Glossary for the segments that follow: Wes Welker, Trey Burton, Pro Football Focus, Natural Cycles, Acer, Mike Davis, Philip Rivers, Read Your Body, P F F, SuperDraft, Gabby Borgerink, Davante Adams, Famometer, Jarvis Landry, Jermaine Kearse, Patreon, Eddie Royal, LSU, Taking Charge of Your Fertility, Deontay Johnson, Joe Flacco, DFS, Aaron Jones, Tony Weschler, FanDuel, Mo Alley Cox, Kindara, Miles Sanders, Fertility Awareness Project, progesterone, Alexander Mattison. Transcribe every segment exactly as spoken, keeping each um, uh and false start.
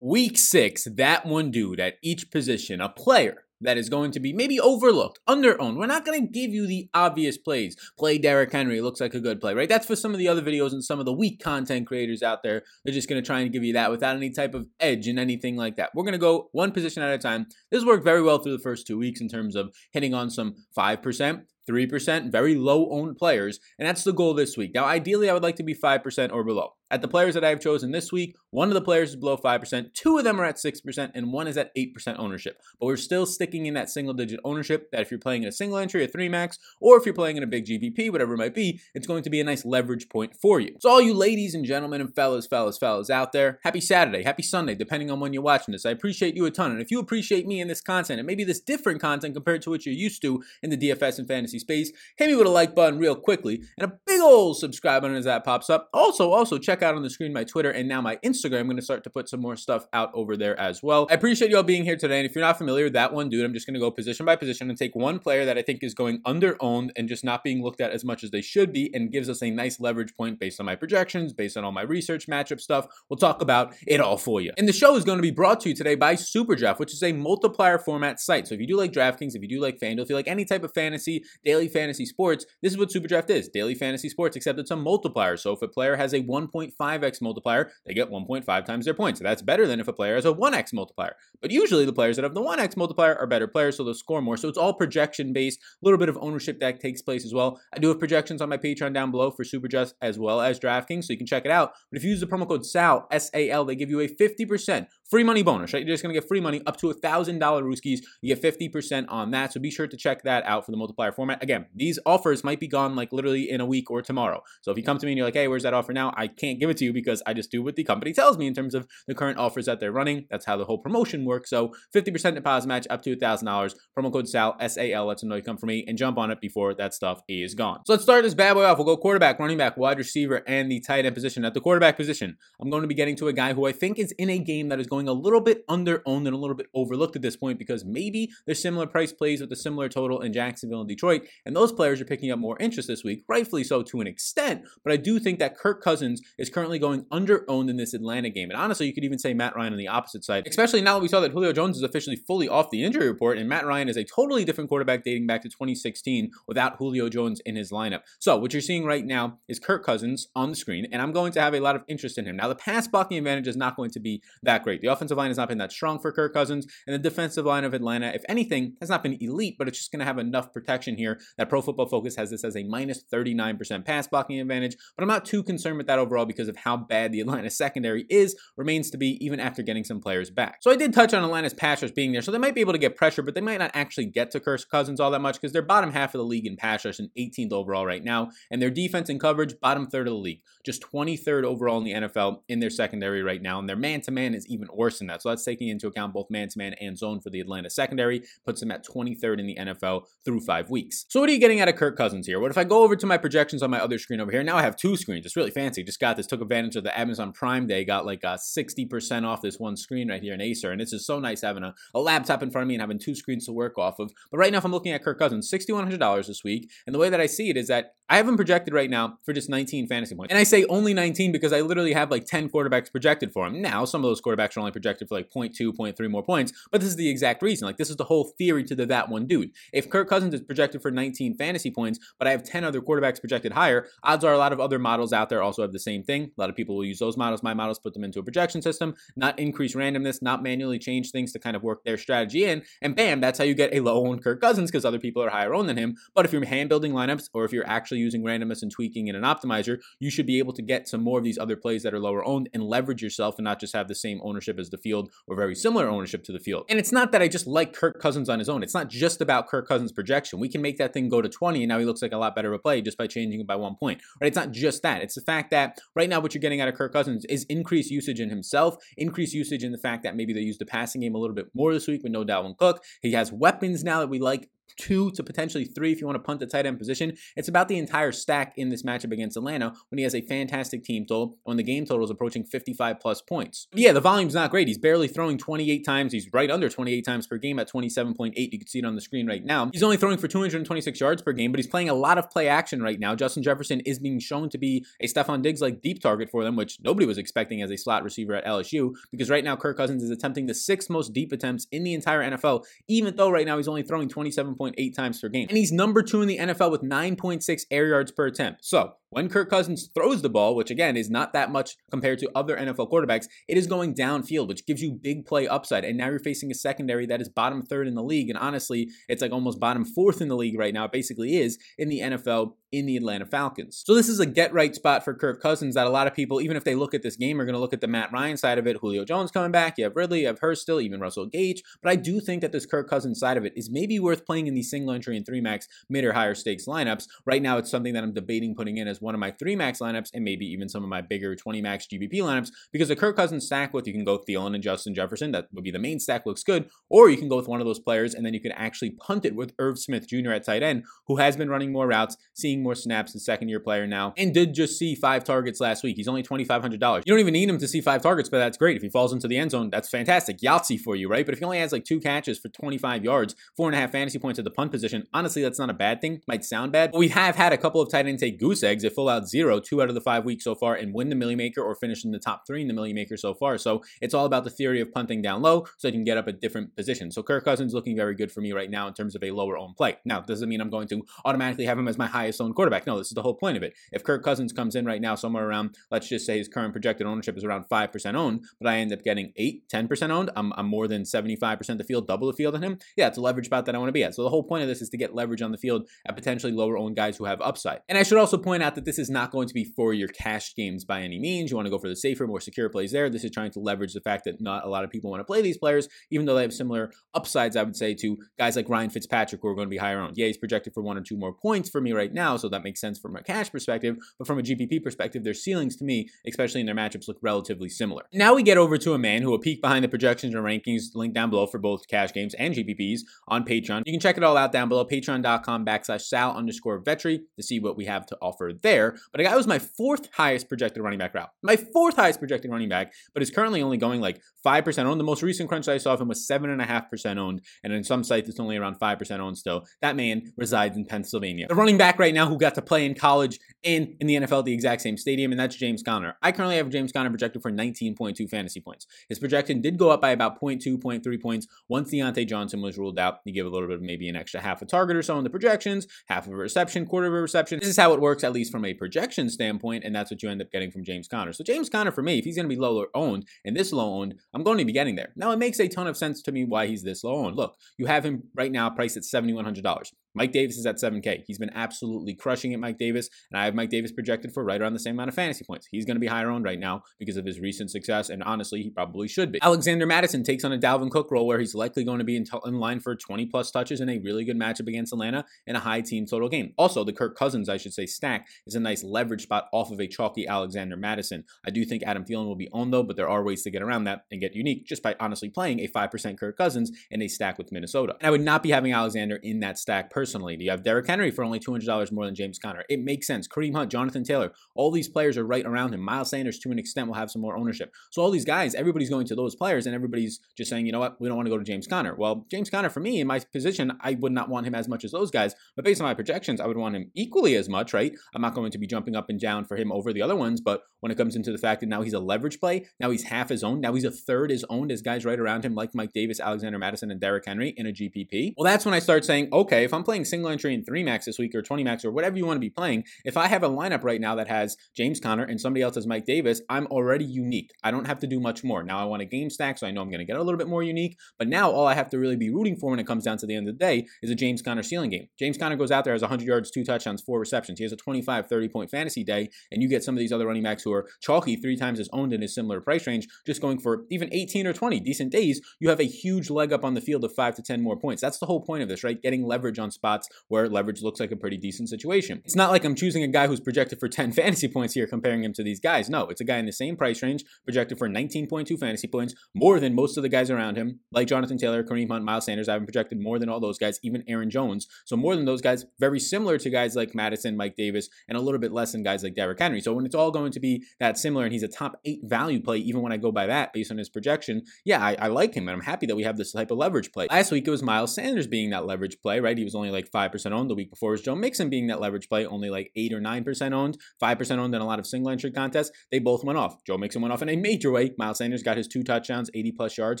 Week six, that one dude at each position, a player that is going to be maybe overlooked, under-owned. We're not going to give you the obvious plays. Play Derrick Henry, looks like a good play, right? That's for some of the other videos and some of the weak content creators out there. They're just going to try and give you that without any type of edge and anything like that. We're going to go one position at a time. This worked very well through the first two weeks in terms of hitting on some five percent. three percent, very low-owned players, and that's the goal this week. Now, ideally, I would like to be five percent or below. At the players that I have chosen this week, one of the players is below five percent, two of them are at six percent, and one is at eight percent ownership. But we're still sticking in that single-digit ownership that if you're playing in a single entry, a three max, or if you're playing in a big G P P, whatever it might be, it's going to be a nice leverage point for you. So all you ladies and gentlemen and fellas, fellas, fellas out there, happy Saturday, happy Sunday, depending on when you're watching this. I appreciate you a ton, and if you appreciate me and this content, and maybe this different content compared to what you're used to in the D F S and fantasy space, hit me with a like button real quickly, and a big old subscribe button as that pops up. Also, also check out on the screen my Twitter and now my Instagram. I'm going to start to put some more stuff out over there as well. I appreciate y'all being here today. And if you're not familiar with that one, dude, I'm just going to go position by position and take one player that I think is going under-owned and just not being looked at as much as they should be and gives us a nice leverage point based on my projections, based on all my research, matchup stuff. We'll talk about it all for you. And the show is going to be brought to you today by SuperDraft, which is a multiplier format site. So if you do like DraftKings, if you do like FanDuel, if you like any type of fantasy, daily fantasy sports, this is what SuperDraft is, daily fantasy sports, except it's a multiplier. So if a player has a one point five x multiplier, they get one point five times their points. So that's better than if a player has a one x multiplier. But usually the players that have the one x multiplier are better players, so they'll score more. So it's all projection-based, a little bit of ownership that takes place as well. I do have projections on my Patreon down below for SuperDraft as well as DraftKings, so you can check it out. But if you use the promo code S A L, S A L, they give you a fifty percent free money bonus, right? You're just going to get free money up to one thousand dollars Rooskies. You get fifty percent on that, so be sure to check that out for the multiplier format. Again, these offers might be gone like literally in a week or tomorrow. So if you come to me and you're like, hey, where's that offer now? I can't give it to you because I just do what the company tells me in terms of the current offers that they're running. That's how the whole promotion works. So fifty percent deposit match up to one thousand dollars. Promo code S A L, S A L, lets them know you come from me, and jump on it before that stuff is gone. So let's start this bad boy off. We'll go quarterback, running back, wide receiver, and the tight end position. At the quarterback position, I'm going to be getting to a guy who I think is in a game that is going a little bit under-owned and a little bit overlooked at this point because maybe there's similar price plays with a similar total in Jacksonville and Detroit, and those players are picking up more interest this week, rightfully so to an extent, but I do think that Kirk Cousins is currently going under-owned in this Atlanta game, and honestly, you could even say Matt Ryan on the opposite side, especially now that we saw that Julio Jones is officially fully off the injury report, and Matt Ryan is a totally different quarterback dating back to twenty sixteen without Julio Jones in his lineup. So what you're seeing right now is Kirk Cousins on the screen, and I'm going to have a lot of interest in him. Now, the pass blocking advantage is not going to be that great. The offensive line has not been that strong for Kirk Cousins, and the defensive line of Atlanta, if anything, has not been elite, but it's just going to have enough protection here that Pro Football Focus has this as a minus thirty-nine percent pass blocking advantage, but I'm not too concerned with that overall because of how bad the Atlanta secondary is, remains to be even after getting some players back. So I did touch on Atlanta's pass rush being there, so they might be able to get pressure, but they might not actually get to Kirk Cousins all that much because they're bottom half of the league in pass rush and eighteenth overall right now, and their defense and coverage, bottom third of the league, just twenty-third overall in the N F L in their secondary right now, and their man-to-man is even worse than that. So that's taking into account both man-to-man and zone for the Atlanta secondary, puts them at twenty-third in the N F L through five weeks. So what are you getting out of Kirk Cousins here? What if I go over to my projections on my other screen over here? Now I have two screens. It's really fancy. Just got this, took advantage of the Amazon Prime Day, got like a sixty percent off this one screen right here in Acer, and it's just so nice having a, a laptop in front of me and having two screens to work off of. But right now, if I'm looking at Kirk Cousins, six thousand one hundred dollars this week, and the way that I see it is that I have him projected right now for just nineteen fantasy points. And I say only nineteen because I literally have like ten quarterbacks projected for him. Now, some of those quarterbacks are only projected for like zero point two, zero point three more points, but this is the exact reason. Like, this is the whole theory to the that one dude. If Kirk Cousins is projected for nineteen fantasy points, but I have ten other quarterbacks projected higher, odds are a lot of other models out there also have the same thing. A lot of people will use those models. My models put them into a projection system, not increase randomness, not manually change things to kind of work their strategy in, and bam, that's how you get a low-owned Kirk Cousins because other people are higher owned than him. But if you're hand-building lineups or if you're actually using randomness and tweaking in an optimizer, you should be able to get some more of these other plays that are lower owned and leverage yourself and not just have the same ownership as the field or very similar ownership to the field. And it's not that I just like Kirk Cousins on his own. It's not just about Kirk Cousins' projection. We can make that thing go to twenty and now he looks like a lot better of a play just by changing it by one point. Right? It's not just that. It's the fact that right now what you're getting out of Kirk Cousins is increased usage in himself, increased usage in the fact that maybe they used the passing game a little bit more this week with no Dalvin Cook. He has weapons now that we like two to potentially three if you want to punt the tight end position. It's about the entire stack in this matchup against Atlanta when he has a fantastic team total, when the game total is approaching fifty-five plus points. Yeah, the volume's not great. He's barely throwing twenty-eight times. He's right under twenty-eight times per game at twenty-seven point eight. You can see it on the screen right now. He's only throwing for two hundred twenty-six yards per game, but he's playing a lot of play action right now. Justin Jefferson is being shown to be a Stefan Diggs-like deep target for them, which nobody was expecting as a slot receiver at L S U, because right now Kirk Cousins is attempting the sixth most deep attempts in the entire N F L, even though right now he's only throwing twenty-seven point eight times per game. And he's number two in the N F L with nine point six air yards per attempt. So when Kirk Cousins throws the ball, which again is not that much compared to other N F L quarterbacks, it is going downfield, which gives you big play upside. And now you're facing a secondary that is bottom third in the league. And honestly, it's like almost bottom fourth in the league right now. It basically is in the N F L in the Atlanta Falcons. So this is a get right spot for Kirk Cousins that a lot of people, even if they look at this game, are going to look at the Matt Ryan side of it. Julio Jones coming back. You have Ridley, you have Hurst still, even Russell Gage. But I do think that this Kirk Cousins side of it is maybe worth playing in the single entry and three max mid or higher stakes lineups. Right now, it's something that I'm debating putting in as one of my three max lineups and maybe even some of my bigger twenty max G B P lineups, because the Kirk Cousins stack with, you can go Thielen and Justin Jefferson, that would be the main stack, looks good, or you can go with one of those players and then you can actually punt it with Irv Smith Junior at tight end, who has been running more routes, seeing more snaps, and second year player now, and did just see five targets last week. He's only twenty-five hundred dollars. You don't even need him to see five targets, but that's great. If he falls into the end zone, that's fantastic. Yahtzee for you, right? But if he only has like two catches for twenty-five yards, four and a half fantasy points at the punt position, honestly, that's not a bad thing. Might sound bad, but we have had a couple of tight end take goose eggs. A full out zero, two out of the five weeks so far, and win the Millie Maker or finish in the top three in the Millie Maker so far. So it's all about the theory of punting down low so you can get up a different position. So Kirk Cousins looking very good for me right now in terms of a lower owned play. Now, doesn't mean I'm going to automatically have him as my highest owned quarterback. No, this is the whole point of it. If Kirk Cousins comes in right now somewhere around, let's just say his current projected ownership is around five percent owned, but I end up getting eight, ten percent owned, I'm, I'm more than seventy-five percent the field, double the field on him. Yeah, it's a leverage spot that I want to be at. So the whole point of this is to get leverage on the field at potentially lower owned guys who have upside. And I should also point out that this is not going to be for your cash games by any means. You want to go for the safer, more secure plays there. This is trying to leverage the fact that not a lot of people want to play these players, even though they have similar upsides, I would say, to guys like Ryan Fitzpatrick, who are going to be higher owned. Yeah, he's projected for one or two more points for me right now, so that makes sense from a cash perspective, but from a G P P perspective, their ceilings to me, especially in their matchups, look relatively similar. Now we get over to a man who will peek behind the projections and rankings, linked down below for both cash games and G P Ps on Patreon. You can check it all out down below, patreon.com backslash sal underscore vetri to see what we have to offer there. But a guy who's my fourth highest projected running back route. My fourth highest projected running back, but is currently only going like five percent owned. The most recent crunch I saw of him was seven point five percent owned, and in some sites it's only around five percent owned still. That man resides in Pennsylvania. The running back right now who got to play in college and in the N F L at the exact same stadium, and that's James Conner. I currently have James Conner projected for nineteen point two fantasy points. His projection did go up by about zero point two, zero point three points once Deontay Johnson was ruled out. He gave a little bit of maybe an extra half a target or so in the projections, half of a reception, quarter of a reception. This is how it works, at least from a projection standpoint, and that's what you end up getting from James Conner. So James Conner, for me, if he's going to be lower owned and this low owned, I'm going to be getting there. Now, it makes a ton of sense to me why he's this low owned. Look, you have him right now priced at seven thousand one hundred dollars. Mike Davis is at seven K. He's been absolutely crushing it, Mike Davis, and I have Mike Davis projected for right around the same amount of fantasy points. He's going to be higher owned right now because of his recent success, and honestly, he probably should be. Alexander Mattison takes on a Dalvin Cook role where he's likely going to be in, t- in line for twenty plus touches in a really good matchup against Atlanta in a high team total game. Also, the Kirk Cousins, I should say, stack is a nice leverage spot off of a chalky Alexander Mattison. I do think Adam Thielen will be owned though, but there are ways to get around that and get unique just by honestly playing a five percent Kirk Cousins and a stack with Minnesota. And I would not be having Alexander in that stack personally. You have Derrick Henry for only two hundred dollars more than James Conner. It makes sense. Kareem Hunt, Jonathan Taylor, all these players are right around him. Miles Sanders, to an extent, will have some more ownership. So all these guys, everybody's going to those players and everybody's just saying, you know what, we don't want to go to James Conner. Well, James Conner, for me, in my position, I would not want him as much as those guys, but based on my projections, I would want him equally as much, right? I'm not going to be jumping up and down for him over the other ones, but when it comes into the fact that now he's a leverage play, now he's half his own, now he's a third as owned as guys right around him like Mike Davis, Alexander Mattison, and Derrick Henry in a G P P, well, that's when I start saying, okay, if I'm playing single entry in three max this week or twenty max or whatever you want to be playing, if I have a lineup right now that has James Conner and somebody else has Mike Davis, I'm already unique. I don't have to do much more. Now I want a game stack, so I know I'm going to get a little bit more unique, but now all I have to really be rooting for when it comes down to the end of the day is a James Conner ceiling game. James Conner goes out there, has one hundred yards, two touchdowns, four receptions. He has a twenty-five, thirty point fantasy day, and you get some of these other running backs who are chalky, three times as owned in a similar price range, just going for even eighteen or twenty decent days. You have a huge leg up on the field of five to ten more points. That's the whole point of this, right? Getting leverage on spots where leverage looks like a pretty decent situation. It's not like I'm choosing a guy who's projected for ten fantasy points here, comparing him to these guys. No, it's a guy in the same price range, projected for nineteen point two fantasy points, more than most of the guys around him, like Jonathan Taylor, Kareem Hunt, Miles Sanders. I haven't projected more than all those guys, even Aaron Jones. So more than those guys, very similar to guys like Madison, Mike Davis, and a little bit less than guys like Derrick Henry. So when it's all going to be that similar and he's a top eight value play, even when I go by that based on his projection, yeah, I, I like him and I'm happy that we have this type of leverage play. Last week, it was Miles Sanders being that leverage play, right? He was only like five percent owned. The week before was Joe Mixon being that leverage play, only like eight or nine percent owned, five percent owned in a lot of single entry contests. They both went off. Joe Mixon went off in a major way. Miles Sanders got his two touchdowns, eighty plus yards,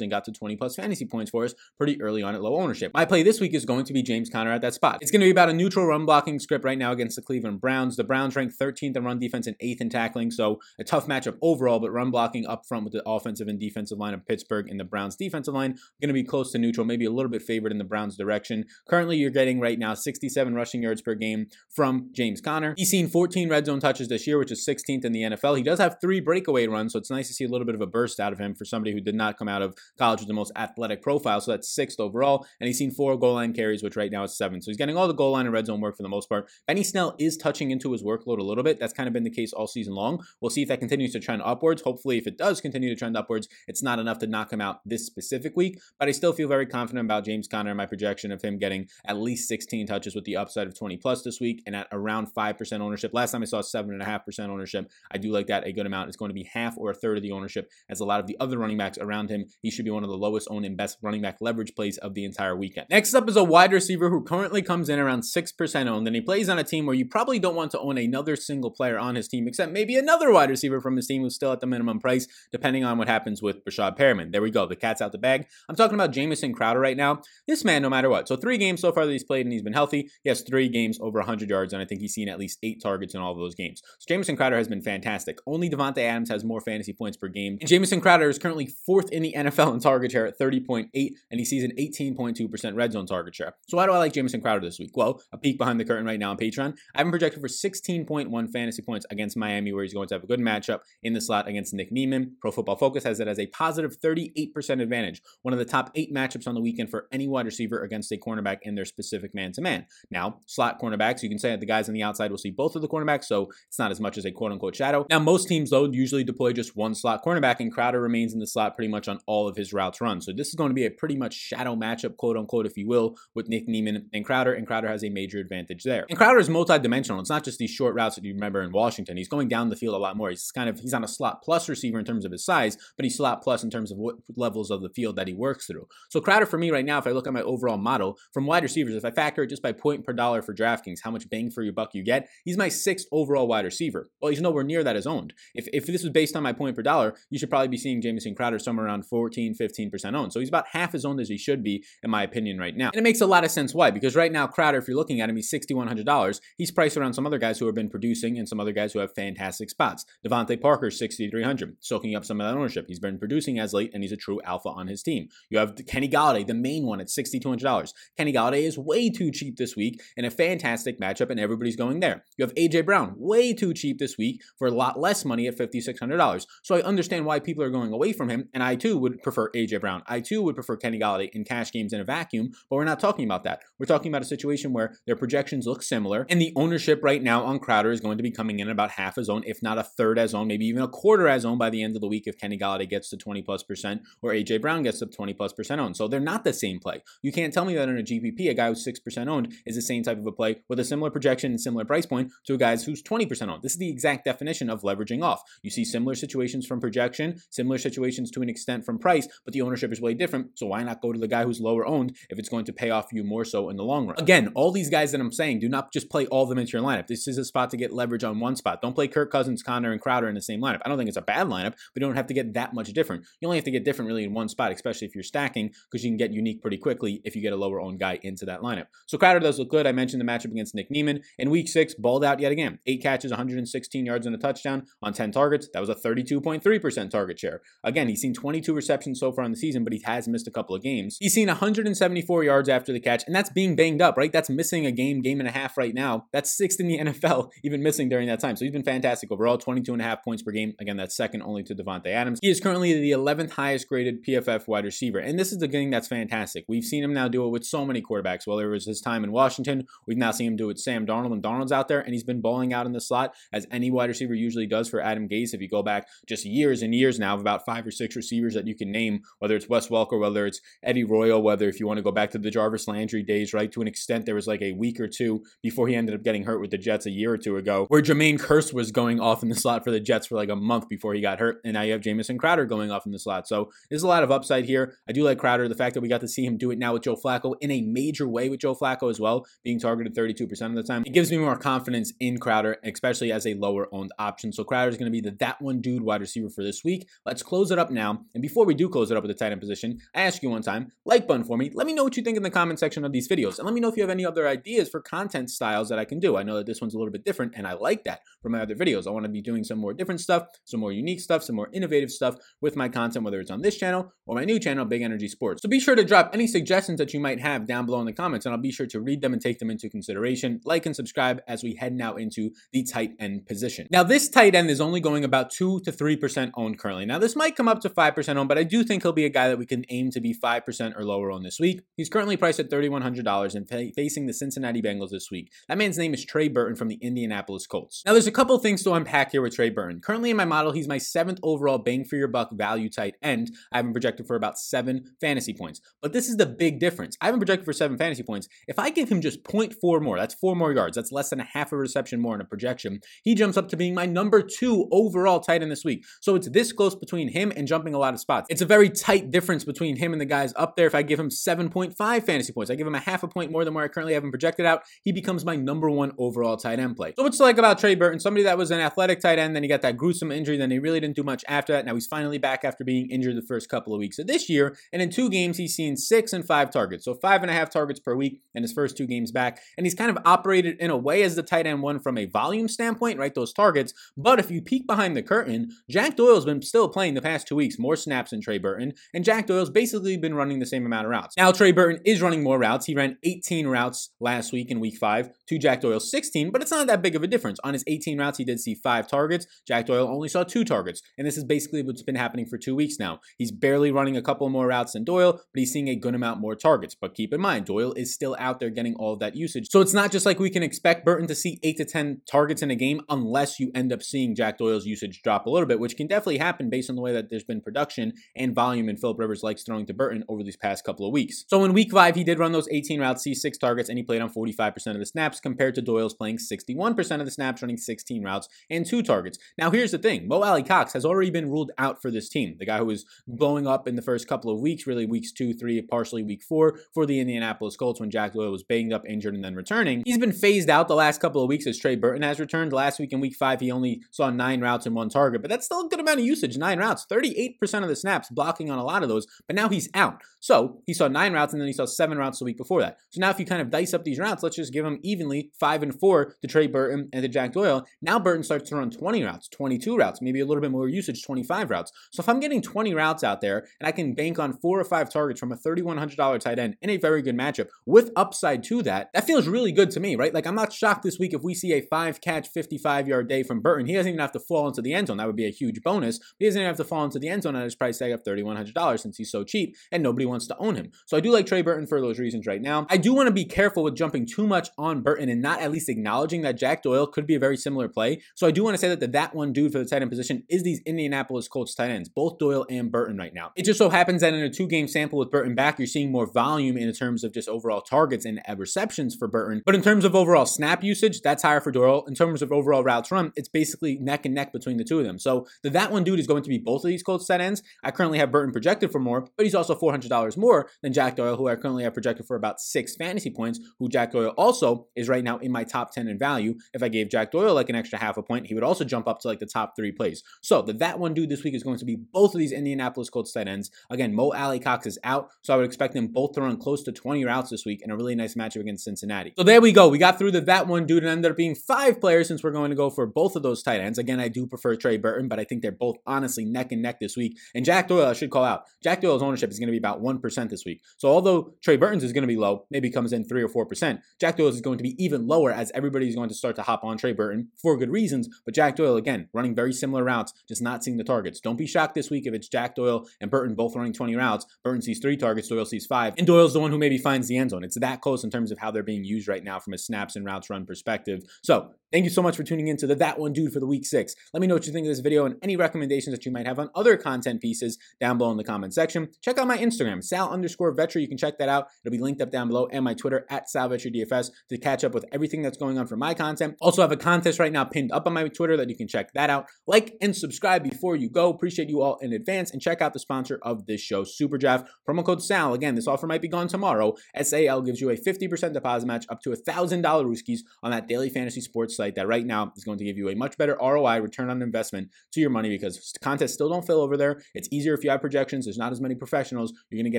and got to twenty plus fantasy points for us pretty early on at low ownership. My play this week is going to be James Conner at that spot. It's going to be about a neutral run blocking script right now against the Cleveland Browns. The Browns rank thirteenth in run defense and eighth in tackling, so a tough matchup overall, but run blocking up front with the offensive and defensive line of Pittsburgh and the Browns defensive line going to be close to neutral, maybe a little bit favored in the Browns direction. Currently, you're getting right now sixty-seven rushing yards per game from James Conner. He's seen fourteen red zone touches this year, which is sixteenth in the N F L. He does have three breakaway runs, so it's nice to see a little bit of a burst out of him for somebody who did not come out of college with the most athletic profile, so that's sixth overall, and he's seen four goal line carries, which right now is seven. So he's getting all the goal line and red zone work for the most part. Benny Snell is touching into his workload a little bit. That's kind of been the case all season long. We'll see if that continues to trend upwards. Hopefully, if it does continue to trend upwards, it's not enough to knock him out this specific week, but I still feel very confident about James Conner and my projection of him getting at least sixteen touches with the upside of twenty plus this week and at around five percent ownership. Last time I saw seven point five percent ownership. I do like that a good amount. It's going to be half or a third of the ownership as a lot of the other running backs around him. He should be one of the lowest owned and best running back leverage plays of the entire weekend. Next up is a wide receiver who currently comes in around six percent owned, and he plays on a team where you probably don't want to own another single player on his team, except maybe another wide receiver from his team who's still at the minimum price, depending on what happens with Rashad Perriman. There we go. The cat's out the bag. I'm talking about Jameson Crowder right now. This man, no matter what. So three games so far that he's played and he's been healthy. He has three games over one hundred yards, and I think he's seen at least eight targets in all of those games. So Jameson Crowder has been fantastic. Only Davante Adams has more fantasy points per game. And Jameson Crowder is currently fourth in the N F L in target share at thirty point eight, and he sees an eighteen point two percent red zone target share. So why do I like Jameson Crowder this week? Well, a peek behind the curtain right now on Patreon. I have him projected for sixteen point one fantasy points against Miami, where he's going to have a good matchup in the slot against Nick Neiman. Pro Football Focus has it as a positive thirty-eight percent advantage. One of the top eight matchups on the weekend for any wide receiver against a cornerback in their specific man-to-man. Now, slot cornerbacks, you can say that the guys on the outside will see both of the cornerbacks, so it's not as much as a quote-unquote shadow. Now, most teams, though, usually deploy just one slot cornerback, and Crowder remains in the slot pretty much on all of his routes run. So this is going to be a pretty much shadow matchup, quote-unquote, if you will, with Nick Neiman and Crowder, and Crowder has a major advantage there. And Crowder is multi-dimensional. It's not just these short routes that you remember in Washington. He's going down the field a lot more. He's kind of, he's on a slot plus receiver in terms of his size, but he's slot plus in terms of what levels of the field that he works through. So Crowder for me right now, if I look at my overall model from wide receivers, if I factor it just by point per dollar for DraftKings, how much bang for your buck you get, he's my sixth overall wide receiver. Well, he's nowhere near that as owned. If, if this was based on my point per dollar, you should probably be seeing Jameson Crowder somewhere around fourteen, fifteen percent owned. So he's about half as owned as he should be, in my opinion, right now. And it makes a lot of sense why, because right now Crowder, if you're looking at him, he's six thousand one hundred dollars. He's priced around some other guys who have been producing and some other guys who have fantastic spots. Devontae Parker, six thousand three hundred dollars, soaking up some of that ownership. He's been producing as late, and he's a true alpha on his team. You have Kenny Golladay, the main one, at six thousand two hundred dollars. Kenny Golladay is way too cheap this week in a fantastic matchup, and everybody's going there. You have A J Brown, way too cheap this week for a lot less money at five thousand six hundred dollars. So I understand why people are going away from him, and I too would prefer A J Brown. I too would prefer Kenny Golladay in cash games in a vacuum, but we're not talking about that. We're talking about a situation where their projections look similar, and the ownership right now on Crowder is going to be coming in about half as owned, if not a third as owned, maybe even a quarter as owned by the end of the week if Kenny Golladay gets to twenty plus percent or A J Brown gets to twenty plus percent owned. So they're not the same play. You can't tell me that in a G P P, a guy who's six percent owned is the same type of a play with a similar projection and similar price point to a guy who's twenty percent owned. This is the exact definition of leveraging off. You see similar situations from projection, similar situations to an extent from price, but the ownership is way different. So why not go to the guy who's lower owned if it's going to pay off you more so in the long run? Again, all these guys that I'm saying, do not just play all of them into your lineup. This is a spot to get leverage on one spot. Don't play Kirk Cousins, Conner, and Crowder in the same lineup. I don't think it's a bad lineup, but you don't have to get that much different. You only have to get different really in one spot, especially if you're stacking, because you can get unique pretty quickly if you get a lower owned guy into that lineup. So Crowder does look good. I mentioned the matchup against Nick Neiman. In week six, balled out yet again. Eight catches, one hundred sixteen yards and a touchdown on ten targets. That was a thirty-two point three percent target share. Again, he's seen twenty-two receptions so far in the season, but he has missed a couple of games. He's seen one hundred seventy-four yards after the catch, and that's being banged up, right? That's missing a game, game and a half right now. That's sixth in the N F L, even missing during that time. So he's been fantastic overall, twenty-two and a half points per game. Again, that's second only to Davante Adams. He is currently the eleventh highest graded P F F wide receiver, and this is the thing that's fantastic. We've seen him now do it with so many quarterbacks, whether whether it was his time in Washington. We've now seen him do it with Sam Darnold when Darnold's out there, and he's been balling out in the slot as any wide receiver usually does for Adam Gase. If you go back just years and years now of about five or six receivers that you can name, whether it's Wes Welker, whether it's Eddie Royal, whether if you want to go back to the Jarvis Landry days, right? To an extent, there was like a week or two before he ended up getting hurt with the Jets a year or two ago, where Jermaine Kearse was going off in the slot for the Jets for like a month before he got hurt. And now you have Jameson Crowder going off in the slot. So there's a lot of upside here. I do like Crowder. The fact that we got to see him do it now with Joe Flacco in a major way with Joe Flacco as well, being targeted thirty-two percent of the time, it gives me more confidence in Crowder, especially as a lower owned option. So Crowder is going to be the that one dude wide receiver for this week. Let's close it up now. And before we do close it up with the tight end position, I ask you one time, like button for me. Let me know what you think in the comment section of these videos. And let me know if you have any other ideas for content styles that I can do. I know that this one's a little bit different, and I like that for my other videos. I want to be doing some more different stuff, some more unique stuff, some more innovative stuff with my content, whether it's on this channel or my new channel, Big Energy Sports. So be sure to drop any suggestions that you might have down below in the comments, and I'll be sure to read them and take them into consideration. Like and subscribe as we head now into the tight end position. Now, this tight end is only going about two to three percent owned currently. Now, this might come up to five percent owned, but I do think he'll be a guy that we can aim to be five percent or lower on this week. He's currently priced at thirty-one hundred dollars and pay- facing the Cincinnati Bengals this week. That man's name is Trey Burton from the Indianapolis Colts. Now, there's a couple things to unpack here with Trey Burton. Currently in my model, he's my seventh overall bang for your buck value tight end. I have him projected for about seven fantasy points. But this is the big difference. I have him projected for seven fantasy points. If I give him just zero point four more, that's four more yards. That's less than a half a reception more in a projection. He jumps up to being my number two overall tight end this week. So it's this close between him and jumping a lot of spots. It's a very tight difference between him and the guys up there. If I give him seven point five fantasy points, I give him a half a point more than where I currently have him projected out, he becomes my number one overall tight end play. So what's like about Trey Burton? Somebody that was an athletic tight end, then he got that gruesome injury, then he really didn't do much after that. Now he's finally back after being injured the first couple of weeks of this year. And in two games, he's seen six and five targets. So five and a half targets per week in his first two games back. And he's kind of operated in a way as the tight end one from a volume standpoint, right? Those targets. But if you peek behind the curtain, Jack Doyle's been still playing the past two weeks, more snaps than Trey Burton. And Jack Doyle's basically been running the same amount of routes. Now Trey Burton is running more routes. He ran eighteen routes last week in week five to Jack Doyle's sixteen, but it's not that big of a difference. On his eighteen routes, he did see five targets. Jack Doyle only saw two targets. And this is basically what's been happening for two weeks now. He's barely running a couple more routes than Doyle, but he's seeing a good amount more targets. But keep in mind, Doyle is still out there getting all of that usage. So it's not just like we can expect Burton to see eight to ten targets in a game unless you end up seeing Jack Doyle's usage drop a little bit, which can definitely happen based on the way that there's been production and volume and Philip Rivers likes throwing to Burton over these past couple of weeks. So in week five, he did run those eighteen routes, see six targets, and he played on forty-five percent of the snaps compared to Doyle's playing sixty-one percent of the snaps, running sixteen routes and two targets. Now, here's the thing. Mo Alley Cox has already been ruled out for this team. The guy who was blowing up in the first couple of weeks, really weeks two, three, partially week four for the Indianapolis Colts when Jack Doyle was banged up, injured, and then returning. He's been phased out the last couple of weeks as Trey Burton has returned. Last week in week five, he only saw nine routes and one target, but that's still a good amount of usage. Nine routes, thirty-eight percent of the snaps, blocking on a lot of those, but now he's out. So he saw nine routes and then he saw seven routes the week before that. So now if you kind of dice up these routes, let's just give him evenly five and four to Trey Burton and to Jack Doyle. Now Burton starts to run twenty routes, twenty-two routes, maybe a little bit more usage, twenty-five routes. So if I'm getting twenty routes out there and I can bank on four or five targets from a thirty-one hundred dollars tight end in a very good matchup with upside to that, that feels really good to me, right? Like I'm not shocked this week if we see a five catch, fifty-five yard day from Burton. He doesn't even have to fall into the end zone. That would be a huge bonus. But he doesn't even have to fall into the end zone at his price tag of thirty-one hundred dollars since he's so cheap and nobody wants to own him. So I do like Trey Burton for those reasons right now. I do want to be careful with jumping too much on Burton and not at least acknowledging that Jack Doyle could be a very similar play. So I do want to say that the that one dude for the tight end position is these Indianapolis Colts tight ends, both Doyle and Burton right now. It just so happens that in a two-game sample with Burton back, you're seeing more volume in terms of just overall targets and receptions for Burton. But in terms of overall snap usage, that's higher for Doyle. In terms of overall routes run, it's basically neck and neck between the two of them. So the that one dude is going to be both of these Colts tight ends. I currently have Burton projected for more, but he's also four hundred dollars more than Jack Doyle, who I currently have projected for about six fantasy points, who Jack Doyle also is right now in my top ten in value. If I gave Jack Doyle like an extra half a point, he would also jump up to like the top three plays. So the that one dude this week is going to be both of these Indianapolis Colts tight ends. Again, Mo Alley Cox is out, so I would expect them both to run close to twenty routes this week in a really nice matchup against Cincinnati. So there we go. We got through the that one dude and ended up being five players since we're going to go for both of those tight ends. Again, I do prefer Trey Burton, but I think they're both honestly neck and neck this week. And Jack Doyle, I should call out, Jack Doyle's ownership is going to be about one percent this week. So although Trey Burton's is going to be low, maybe comes in three or four percent, Jack Doyle's is going to be even lower as everybody's going to start to hop on Trey Burton for good reasons. But Jack Doyle, again, running very similar routes, just not seeing the targets. Don't be shocked this week if it's Jack Doyle and Burton both running twenty routes. Burton sees three targets, Doyle sees five, and Doyle's the one who maybe finds the end zone. zone. It's that close in terms of how they're being used right now from a snaps and routes run perspective. So thank you so much for tuning into the That One Dude for the week six. Let me know what you think of this video and any recommendations that you might have on other content pieces down below in the comment section. Check out my Instagram, Sal underscore Vetri. You can check that out. It'll be linked up down below, and my Twitter at Sal Vetri D F S to catch up with everything that's going on for my content. Also have a contest right now pinned up on my Twitter that you can check that out. Like and subscribe before you go. Appreciate you all in advance, and check out the sponsor of this show, SuperDraft. Promo code Sal. Again, this offer might be gone tomorrow. S A L gives you a fifty percent deposit match up to one thousand dollars Rooskies on that daily fantasy sports site that right now is going to give you a much better R O I, return on investment, to your money, because contests still don't fill over there. It's easier if you have projections. There's not as many professionals. You're going to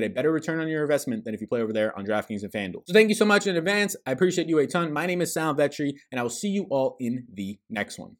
get a better return on your investment than if you play over there on DraftKings and FanDuel. So thank you so much in advance. I appreciate you a ton. My name is Sal Vetri, and I will see you all in the next one.